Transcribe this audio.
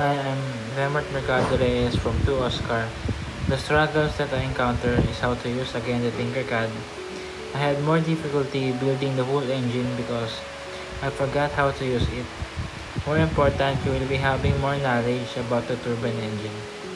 Hi, I'm Remort Mercado Reyes from 2 Oscar. The struggles that I encounter is how to use again the Tinkercad. I had more difficulty building the whole engine because I forgot how to use it. More important, you will be having more knowledge about the turbine engine.